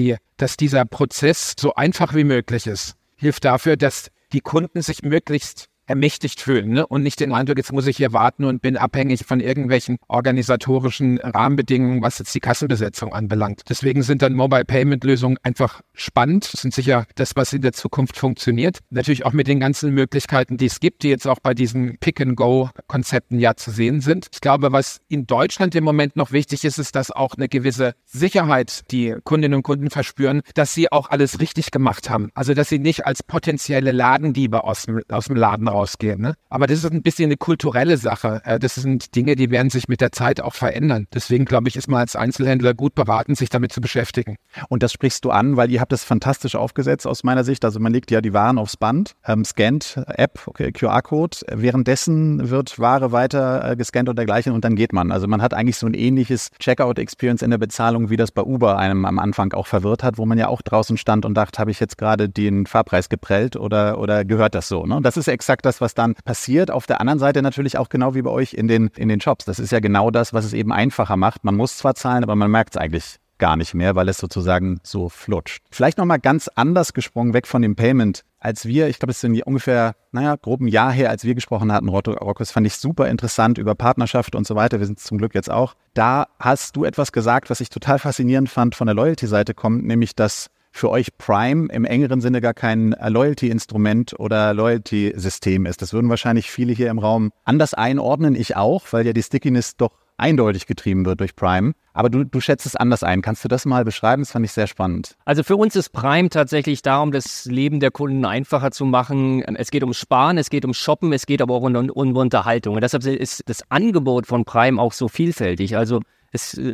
dieser Prozess so einfach wie möglich ist, hilft dafür, dass die Kunden sich möglichst ermächtigt fühlen, ne? Und nicht den Eindruck, jetzt muss ich hier warten und bin abhängig von irgendwelchen organisatorischen Rahmenbedingungen, was jetzt die Kassenbesetzung anbelangt. Deswegen sind dann Mobile-Payment-Lösungen einfach spannend. Das sind sicher das, was in der Zukunft funktioniert. Natürlich auch mit den ganzen Möglichkeiten, die es gibt, die jetzt auch bei diesen Pick-and-Go-Konzepten ja zu sehen sind. Ich glaube, was in Deutschland im Moment noch wichtig ist, ist, dass auch eine gewisse Sicherheit die Kundinnen und Kunden verspüren, dass sie auch alles richtig gemacht haben. Also, dass sie nicht als potenzielle Ladendiebe aus dem Laden rausgehen. Ne? Aber das ist ein bisschen eine kulturelle Sache. Das sind Dinge, die werden sich mit der Zeit auch verändern. Deswegen, glaube ich, ist man als Einzelhändler gut beraten, sich damit zu beschäftigen. Und das sprichst du an, weil ihr habt das fantastisch aufgesetzt aus meiner Sicht. Also man legt ja die Waren aufs Band, scannt App, okay, QR-Code. Währenddessen wird Ware weiter gescannt und dergleichen und dann geht man. Also man hat eigentlich so ein ähnliches Checkout-Experience in der Bezahlung, wie das bei Uber einem am Anfang auch verwirrt hat, wo man ja auch draußen stand und dachte, habe ich jetzt gerade den Fahrpreis geprellt oder gehört das so? Ne? Das ist exakt das, was dann passiert. Auf der anderen Seite natürlich auch genau wie bei euch in den Shops. Das ist ja genau das, was es eben einfacher macht. Man muss zwar zahlen, aber man merkt es eigentlich gar nicht mehr, weil es sozusagen so flutscht. Vielleicht nochmal ganz anders gesprungen, weg von dem Payment. Als wir, ich glaube, es sind ungefähr, grob ein Jahr her, als wir gesprochen hatten, Rocco, das fand ich super interessant über Partnerschaft und so weiter. Wir sind zum Glück jetzt auch. Da hast du etwas gesagt, was ich total faszinierend fand, von der Loyalty-Seite kommt, nämlich dass für euch Prime im engeren Sinne gar kein Loyalty-Instrument oder Loyalty-System ist. Das würden wahrscheinlich viele hier im Raum anders einordnen, ich auch, weil ja die Stickiness doch eindeutig getrieben wird durch Prime. Aber du schätzt es anders ein. Kannst du das mal beschreiben? Das fand ich sehr spannend. Also für uns ist Prime tatsächlich darum, das Leben der Kunden einfacher zu machen. Es geht um Sparen, es geht um Shoppen, es geht aber auch um Unterhaltung. Und deshalb ist das Angebot von Prime auch so vielfältig. Also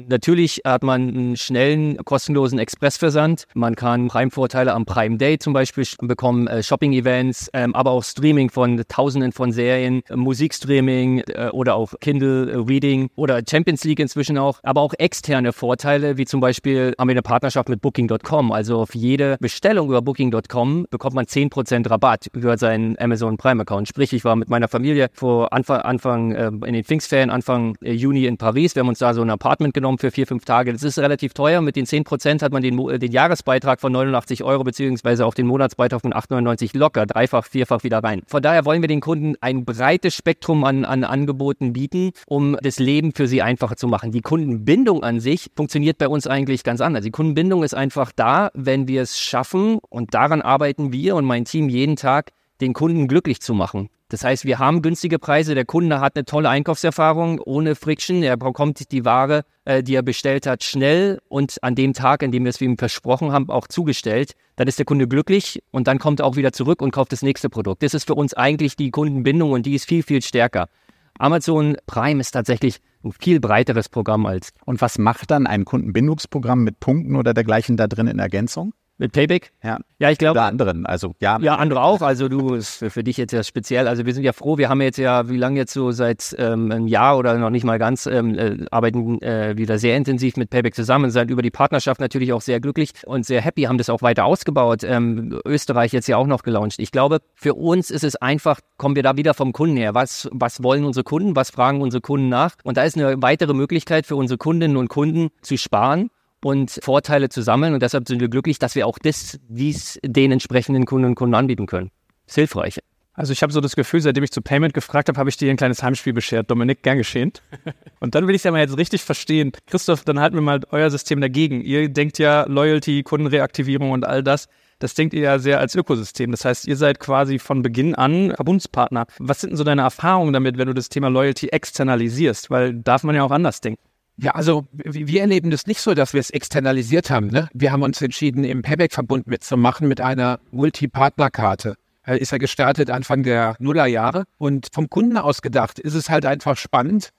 natürlich hat man einen schnellen, kostenlosen Expressversand. Man kann Prime-Vorteile am Prime Day zum Beispiel bekommen, Shopping-Events, aber auch Streaming von Tausenden von Serien, Musikstreaming oder auch Kindle-Reading oder Champions League inzwischen auch. Aber auch externe Vorteile, wie zum Beispiel haben wir eine Partnerschaft mit Booking.com. Also auf jede Bestellung über Booking.com bekommt man 10% Rabatt über seinen Amazon Prime-Account. Sprich, ich war mit meiner Familie vor Anfang in den Pfingstferien, Anfang Juni in Paris. Wir haben uns da so eine Apartment genommen für 4-5 Tage. Das ist relativ teuer. Mit den 10% hat man den Jahresbeitrag von 89 Euro beziehungsweise auch den Monatsbeitrag von 8,99 locker, dreifach, vierfach wieder rein. Von daher wollen wir den Kunden ein breites Spektrum an Angeboten bieten, um das Leben für sie einfacher zu machen. Die Kundenbindung an sich funktioniert bei uns eigentlich ganz anders. Die Kundenbindung ist einfach da, wenn wir es schaffen und daran arbeiten wir und mein Team jeden Tag, den Kunden glücklich zu machen. Das heißt, wir haben günstige Preise, der Kunde hat eine tolle Einkaufserfahrung ohne Friction, er bekommt die Ware, die er bestellt hat, schnell und an dem Tag, an dem wir es ihm versprochen haben, auch zugestellt. Dann ist der Kunde glücklich und dann kommt er auch wieder zurück und kauft das nächste Produkt. Das ist für uns eigentlich die Kundenbindung und die ist viel, viel stärker. Amazon Prime ist tatsächlich ein viel breiteres Programm als... Und was macht dann ein Kundenbindungsprogramm mit Punkten oder dergleichen da drin in Ergänzung? Mit Payback? Ja, ich glaube. Oder anderen, also ja. Ja, andere auch. Also du, ist für dich jetzt ja speziell. Also wir sind ja froh, wir haben jetzt ja, wie lange jetzt so seit einem Jahr oder noch nicht mal ganz, arbeiten wieder sehr intensiv mit Payback zusammen, sind über die Partnerschaft natürlich auch sehr glücklich und sehr happy, haben das auch weiter ausgebaut. Österreich jetzt ja auch noch gelauncht. Ich glaube, für uns ist es einfach, kommen wir da wieder vom Kunden her. Was wollen unsere Kunden? Was fragen unsere Kunden nach? Und da ist eine weitere Möglichkeit für unsere Kundinnen und Kunden zu sparen und Vorteile zu sammeln. Und deshalb sind wir glücklich, dass wir auch dies den entsprechenden Kunden und Kunden anbieten können. Das ist hilfreich. Also ich habe so das Gefühl, seitdem ich zu Payment gefragt habe, habe ich dir ein kleines Heimspiel beschert. Dominik, gern geschehen. Und dann will ich es ja mal jetzt richtig verstehen. Christoph, dann halten wir mal euer System dagegen. Ihr denkt ja Loyalty, Kundenreaktivierung und all das. Das denkt ihr ja sehr als Ökosystem. Das heißt, ihr seid quasi von Beginn an Verbundspartner. Was sind denn so deine Erfahrungen damit, wenn du das Thema Loyalty externalisierst? Weil darf man ja auch anders denken. Ja, also wir erleben das nicht so, dass wir es externalisiert haben. Ne? Wir haben uns entschieden, im Payback-Verbund mitzumachen mit einer Multi-Partner-Karte. Ist ja gestartet Anfang der Nullerjahre. Und vom Kunden aus gedacht ist es halt einfach spannend,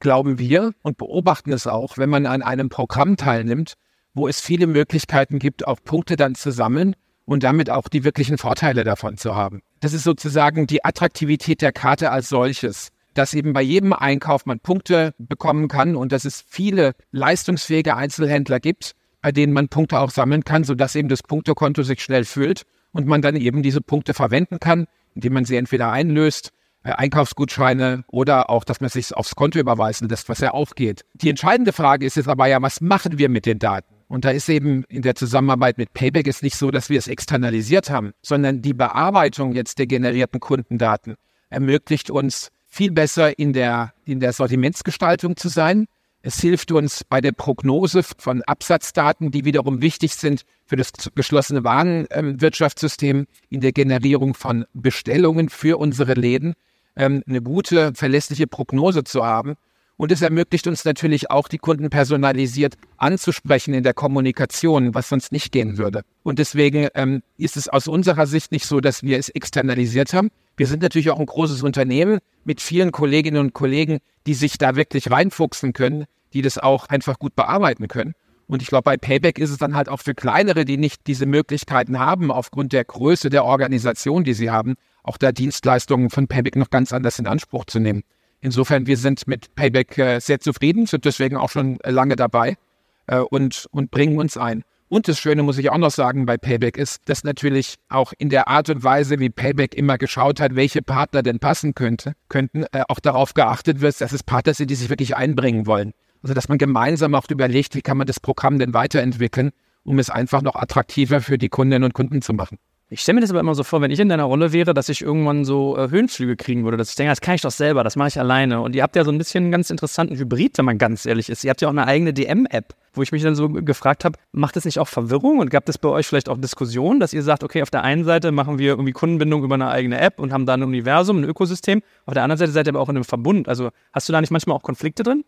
glauben wir, und beobachten es auch, wenn man an einem Programm teilnimmt, wo es viele Möglichkeiten gibt, auch Punkte dann zu sammeln und damit auch die wirklichen Vorteile davon zu haben. Das ist sozusagen die Attraktivität der Karte als solches, dass eben bei jedem Einkauf man Punkte bekommen kann und dass es viele leistungsfähige Einzelhändler gibt, bei denen man Punkte auch sammeln kann, sodass eben das Punktekonto sich schnell füllt und man dann eben diese Punkte verwenden kann, indem man sie entweder einlöst, Einkaufsgutscheine oder auch, dass man es sich aufs Konto überweisen lässt, was ja auch geht. Die entscheidende Frage ist jetzt aber ja, was machen wir mit den Daten? Und da ist eben in der Zusammenarbeit mit Payback ist nicht so, dass wir es externalisiert haben, sondern die Bearbeitung jetzt der generierten Kundendaten ermöglicht uns, viel besser in der Sortimentsgestaltung zu sein. Es hilft uns bei der Prognose von Absatzdaten, die wiederum wichtig sind für das geschlossene Warenwirtschaftssystem, in der Generierung von Bestellungen für unsere Läden, eine gute, verlässliche Prognose zu haben. Und es ermöglicht uns natürlich auch, die Kunden personalisiert anzusprechen in der Kommunikation, was sonst nicht gehen würde. Und deswegen ist es aus unserer Sicht nicht so, dass wir es externalisiert haben. Wir sind natürlich auch ein großes Unternehmen mit vielen Kolleginnen und Kollegen, die sich da wirklich reinfuchsen können, die das auch einfach gut bearbeiten können. Und ich glaube, bei Payback ist es dann halt auch für Kleinere, die nicht diese Möglichkeiten haben, aufgrund der Größe der Organisation, die sie haben, auch da Dienstleistungen von Payback noch ganz anders in Anspruch zu nehmen. Insofern, wir sind mit Payback sehr zufrieden, sind deswegen auch schon lange dabei und bringen uns ein. Und das Schöne, muss ich auch noch sagen, bei Payback ist, dass natürlich auch in der Art und Weise, wie Payback immer geschaut hat, welche Partner denn passen könnten, auch darauf geachtet wird, dass es Partner sind, die sich wirklich einbringen wollen. Also, dass man gemeinsam auch überlegt, wie kann man das Programm denn weiterentwickeln, um es einfach noch attraktiver für die Kundinnen und Kunden zu machen. Ich stelle mir das aber immer so vor, wenn ich in deiner Rolle wäre, dass ich irgendwann so Höhenflüge kriegen würde, dass ich denke, das kann ich doch selber, das mache ich alleine. Und ihr habt ja so ein bisschen einen ganz interessanten Hybrid, wenn man ganz ehrlich ist. Ihr habt ja auch eine eigene DM-App, wo ich mich dann so gefragt habe, macht das nicht auch Verwirrung und gab es bei euch vielleicht auch Diskussionen, dass ihr sagt, okay, auf der einen Seite machen wir irgendwie Kundenbindung über eine eigene App und haben da ein Universum, ein Ökosystem, auf der anderen Seite seid ihr aber auch in einem Verbund. Also hast du da nicht manchmal auch Konflikte drin?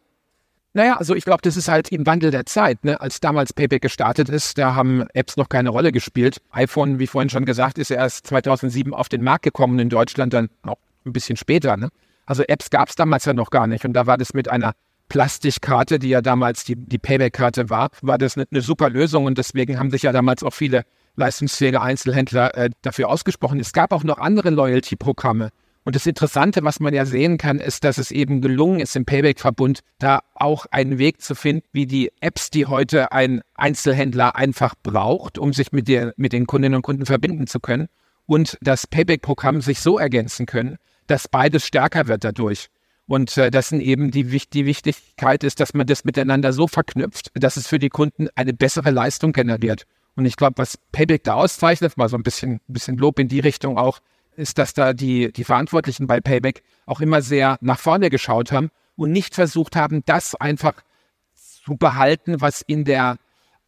Naja, also ich glaube, das ist halt im Wandel der Zeit. Ne? Als damals Payback gestartet ist, da haben Apps noch keine Rolle gespielt. iPhone, wie vorhin schon gesagt, ist erst 2007 auf den Markt gekommen, in Deutschland dann auch ein bisschen später. Ne? Also Apps gab es damals ja noch gar nicht. Und da war das mit einer Plastikkarte, die ja damals die Payback-Karte war das eine super Lösung. Und deswegen haben sich ja damals auch viele leistungsfähige Einzelhändler dafür ausgesprochen. Es gab auch noch andere Loyalty-Programme. Und das Interessante, was man ja sehen kann, ist, dass es eben gelungen ist, im Payback-Verbund da auch einen Weg zu finden, wie die Apps, die heute ein Einzelhändler einfach braucht, um sich mit den Kundinnen und Kunden verbinden zu können und das Payback-Programm sich so ergänzen können, dass beides stärker wird dadurch. Und das sind eben die Wichtigkeit ist, dass man das miteinander so verknüpft, dass es für die Kunden eine bessere Leistung generiert. Und ich glaube, was Payback da auszeichnet, mal so ein bisschen Lob in die Richtung auch, ist, dass da die Verantwortlichen bei Payback auch immer sehr nach vorne geschaut haben und nicht versucht haben, das einfach zu behalten, was in der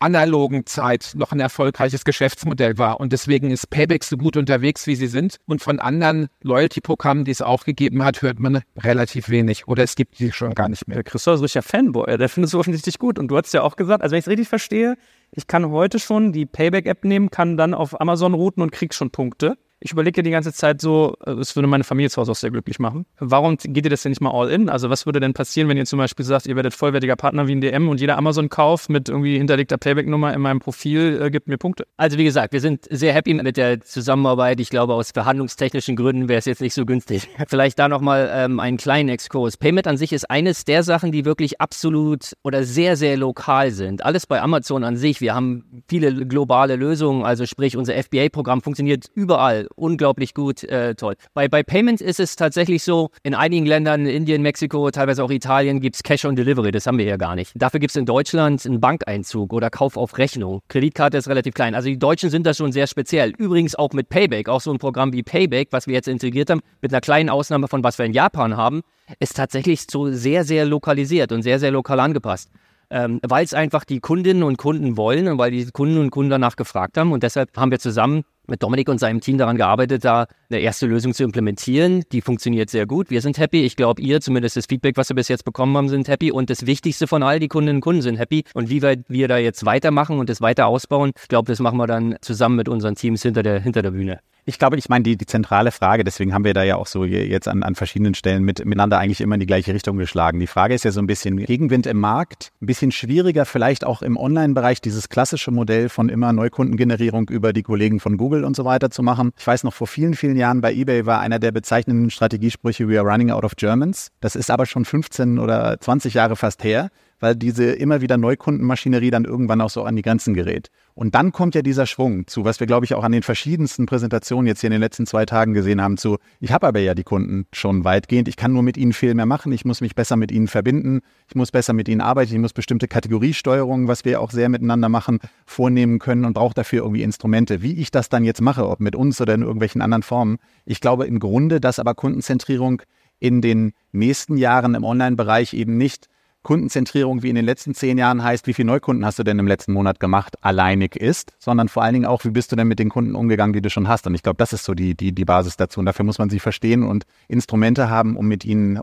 analogen Zeit noch ein erfolgreiches Geschäftsmodell war. Und deswegen ist Payback so gut unterwegs, wie sie sind. Und von anderen Loyalty-Programmen, die es auch gegeben hat, hört man relativ wenig. Oder es gibt die schon gar nicht mehr. Der Christoph ist richtig Fanboy. Der findet es offensichtlich gut. Und du hast ja auch gesagt, also wenn ich es richtig verstehe, ich kann heute schon die Payback-App nehmen, kann dann auf Amazon routen und krieg schon Punkte. Ich überlege die ganze Zeit so, es würde meine Familie zu Hause auch sehr glücklich machen. Warum geht ihr das denn nicht mal all in? Also was würde denn passieren, wenn ihr zum Beispiel sagt, ihr werdet vollwertiger Partner wie ein DM und jeder Amazon-Kauf mit irgendwie hinterlegter Payback-Nummer in meinem Profil gibt mir Punkte? Also wie gesagt, wir sind sehr happy mit der Zusammenarbeit. Ich glaube, aus verhandlungstechnischen Gründen wäre es jetzt nicht so günstig. Vielleicht da nochmal einen kleinen Exkurs. Payment an sich ist eines der Sachen, die wirklich absolut oder sehr, sehr lokal sind. Alles bei Amazon an sich. Wir haben viele globale Lösungen. Also sprich, unser FBA-Programm funktioniert überall. Unglaublich gut, toll. Bei Payments ist es tatsächlich so, in einigen Ländern, Indien, Mexiko, teilweise auch Italien, gibt es Cash on Delivery, das haben wir hier gar nicht. Dafür gibt es in Deutschland einen Bankeinzug oder Kauf auf Rechnung. Kreditkarte ist relativ klein. Also die Deutschen sind da schon sehr speziell. Übrigens auch mit Payback, auch so ein Programm wie Payback, was wir jetzt integriert haben, mit einer kleinen Ausnahme von was wir in Japan haben, ist tatsächlich so sehr, sehr lokalisiert und sehr, sehr lokal angepasst. Weil es einfach die Kundinnen und Kunden wollen und weil die Kunden und Kunden danach gefragt haben. Und deshalb haben wir zusammen mit Dominik und seinem Team daran gearbeitet, da eine erste Lösung zu implementieren. Die funktioniert sehr gut. Wir sind happy. Ich glaube, ihr, zumindest das Feedback, was wir bis jetzt bekommen haben, sind happy. Und das Wichtigste von all, die Kundinnen und Kunden sind happy. Und wie weit wir da jetzt weitermachen und das weiter ausbauen, ich glaube, das machen wir dann zusammen mit unseren Teams hinter der Bühne. Ich glaube, ich meine, die zentrale Frage, deswegen haben wir da ja auch so jetzt an verschiedenen Stellen miteinander eigentlich immer in die gleiche Richtung geschlagen. Die Frage ist ja so ein bisschen Gegenwind im Markt, ein bisschen schwieriger vielleicht auch im Online-Bereich dieses klassische Modell von immer Neukundengenerierung über die Kollegen von Google und so weiter zu machen. Ich weiß noch, vor vielen, vielen Jahren bei eBay war einer der bezeichnenden Strategiesprüche, we are running out of Germans. Das ist aber schon 15 oder 20 Jahre fast her, weil diese immer wieder Neukundenmaschinerie dann irgendwann auch so an die Grenzen gerät. Und dann kommt ja dieser Schwung zu, was wir, glaube ich, auch an den verschiedensten Präsentationen jetzt hier in den letzten 2 Tagen gesehen haben, zu, ich habe aber ja die Kunden schon weitgehend, ich kann nur mit ihnen viel mehr machen, ich muss mich besser mit ihnen verbinden, ich muss besser mit ihnen arbeiten, ich muss bestimmte Kategoriesteuerungen, was wir auch sehr miteinander machen, vornehmen können und brauche dafür irgendwie Instrumente. Wie ich das dann jetzt mache, ob mit uns oder in irgendwelchen anderen Formen, ich glaube im Grunde, dass aber Kundenzentrierung in den nächsten Jahren im Online-Bereich eben nicht Kundenzentrierung, wie in den letzten 10 Jahren heißt, wie viele Neukunden hast du denn im letzten Monat gemacht, alleinig ist, sondern vor allen Dingen auch, wie bist du denn mit den Kunden umgegangen, die du schon hast. Und ich glaube, das ist so die Basis dazu. Und dafür muss man sie verstehen und Instrumente haben, um mit ihnen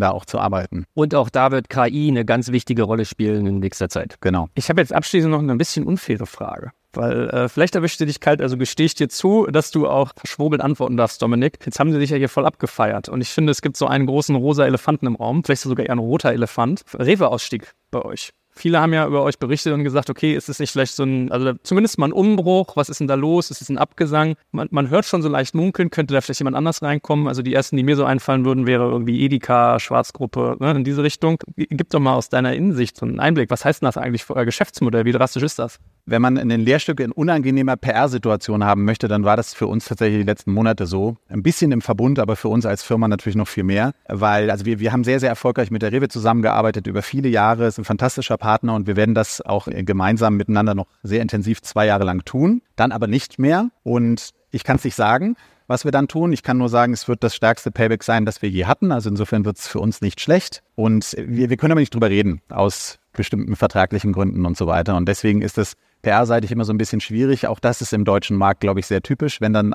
da auch zu arbeiten. Und auch da wird KI eine ganz wichtige Rolle spielen in nächster Zeit. Genau. Ich habe jetzt abschließend noch eine bisschen unfaire Frage. Weil vielleicht erwischte dich kalt, also gestehe ich dir zu, dass du auch verschwurbelt antworten darfst, Dominik. Jetzt haben sie dich ja hier voll abgefeiert. Und ich finde, es gibt so einen großen rosa Elefanten im Raum, vielleicht sogar eher ein roter Elefant. Rewe-Ausstieg bei euch. Viele haben ja über euch berichtet und gesagt, okay, ist es nicht vielleicht so ein, also zumindest mal ein Umbruch, was ist denn da los, ist es ein Abgesang? Man hört schon so leicht munkeln, könnte da vielleicht jemand anders reinkommen? Also die ersten, die mir so einfallen würden, wäre irgendwie Edeka, Schwarzgruppe, ne, in diese Richtung. Gib doch mal aus deiner Innensicht so einen Einblick, was heißt denn das eigentlich für euer Geschäftsmodell, wie drastisch ist das? Wenn man in den Lehrstücken in unangenehmer PR-Situation haben möchte, dann war das für uns tatsächlich die letzten Monate so. Ein bisschen im Verbund, aber für uns als Firma natürlich noch viel mehr, weil also wir haben sehr, sehr erfolgreich mit der Rewe zusammengearbeitet über viele Jahre, ist ein fantastischer Partner und wir werden das auch gemeinsam miteinander noch sehr intensiv 2 Jahre lang tun, dann aber nicht mehr und ich kann es nicht sagen, was wir dann tun. Ich kann nur sagen, es wird das stärkste Payback sein, das wir je hatten, also insofern wird es für uns nicht schlecht und wir können aber nicht drüber reden, aus bestimmten vertraglichen Gründen und so weiter und deswegen ist das PR-seitig immer so ein bisschen schwierig. Auch das ist im deutschen Markt, glaube ich, sehr typisch. Wenn dann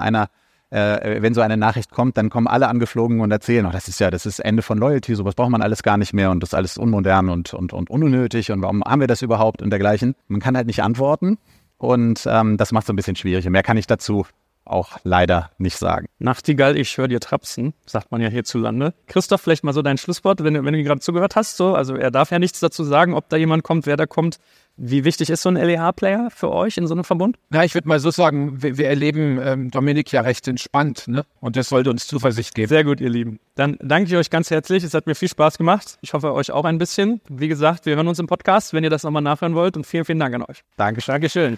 wenn so eine Nachricht kommt, dann kommen alle angeflogen und erzählen, oh, das ist Ende von Loyalty, sowas braucht man alles gar nicht mehr und das ist alles unmodern und unnötig und warum haben wir das überhaupt und dergleichen. Man kann halt nicht antworten und das macht es so ein bisschen schwierig. Mehr kann ich dazu auch leider nicht sagen. Nachtigall, ich höre dir trapsen, sagt man ja hierzulande. Christoph, vielleicht mal so dein Schlusswort, wenn du mir gerade zugehört hast. So, also er darf ja nichts dazu sagen, ob da jemand kommt, wer da kommt. Wie wichtig ist so ein LEH-Player für euch in so einem Verbund? Na, ich würde mal so sagen, wir erleben Dominik ja recht entspannt, ne? Und das sollte uns Zuversicht geben. Sehr gut, ihr Lieben. Dann danke ich euch ganz herzlich. Es hat mir viel Spaß gemacht. Ich hoffe, euch auch ein bisschen. Wie gesagt, wir hören uns im Podcast, wenn ihr das nochmal nachhören wollt. Und vielen, vielen Dank an euch. Dankeschön. Dankeschön.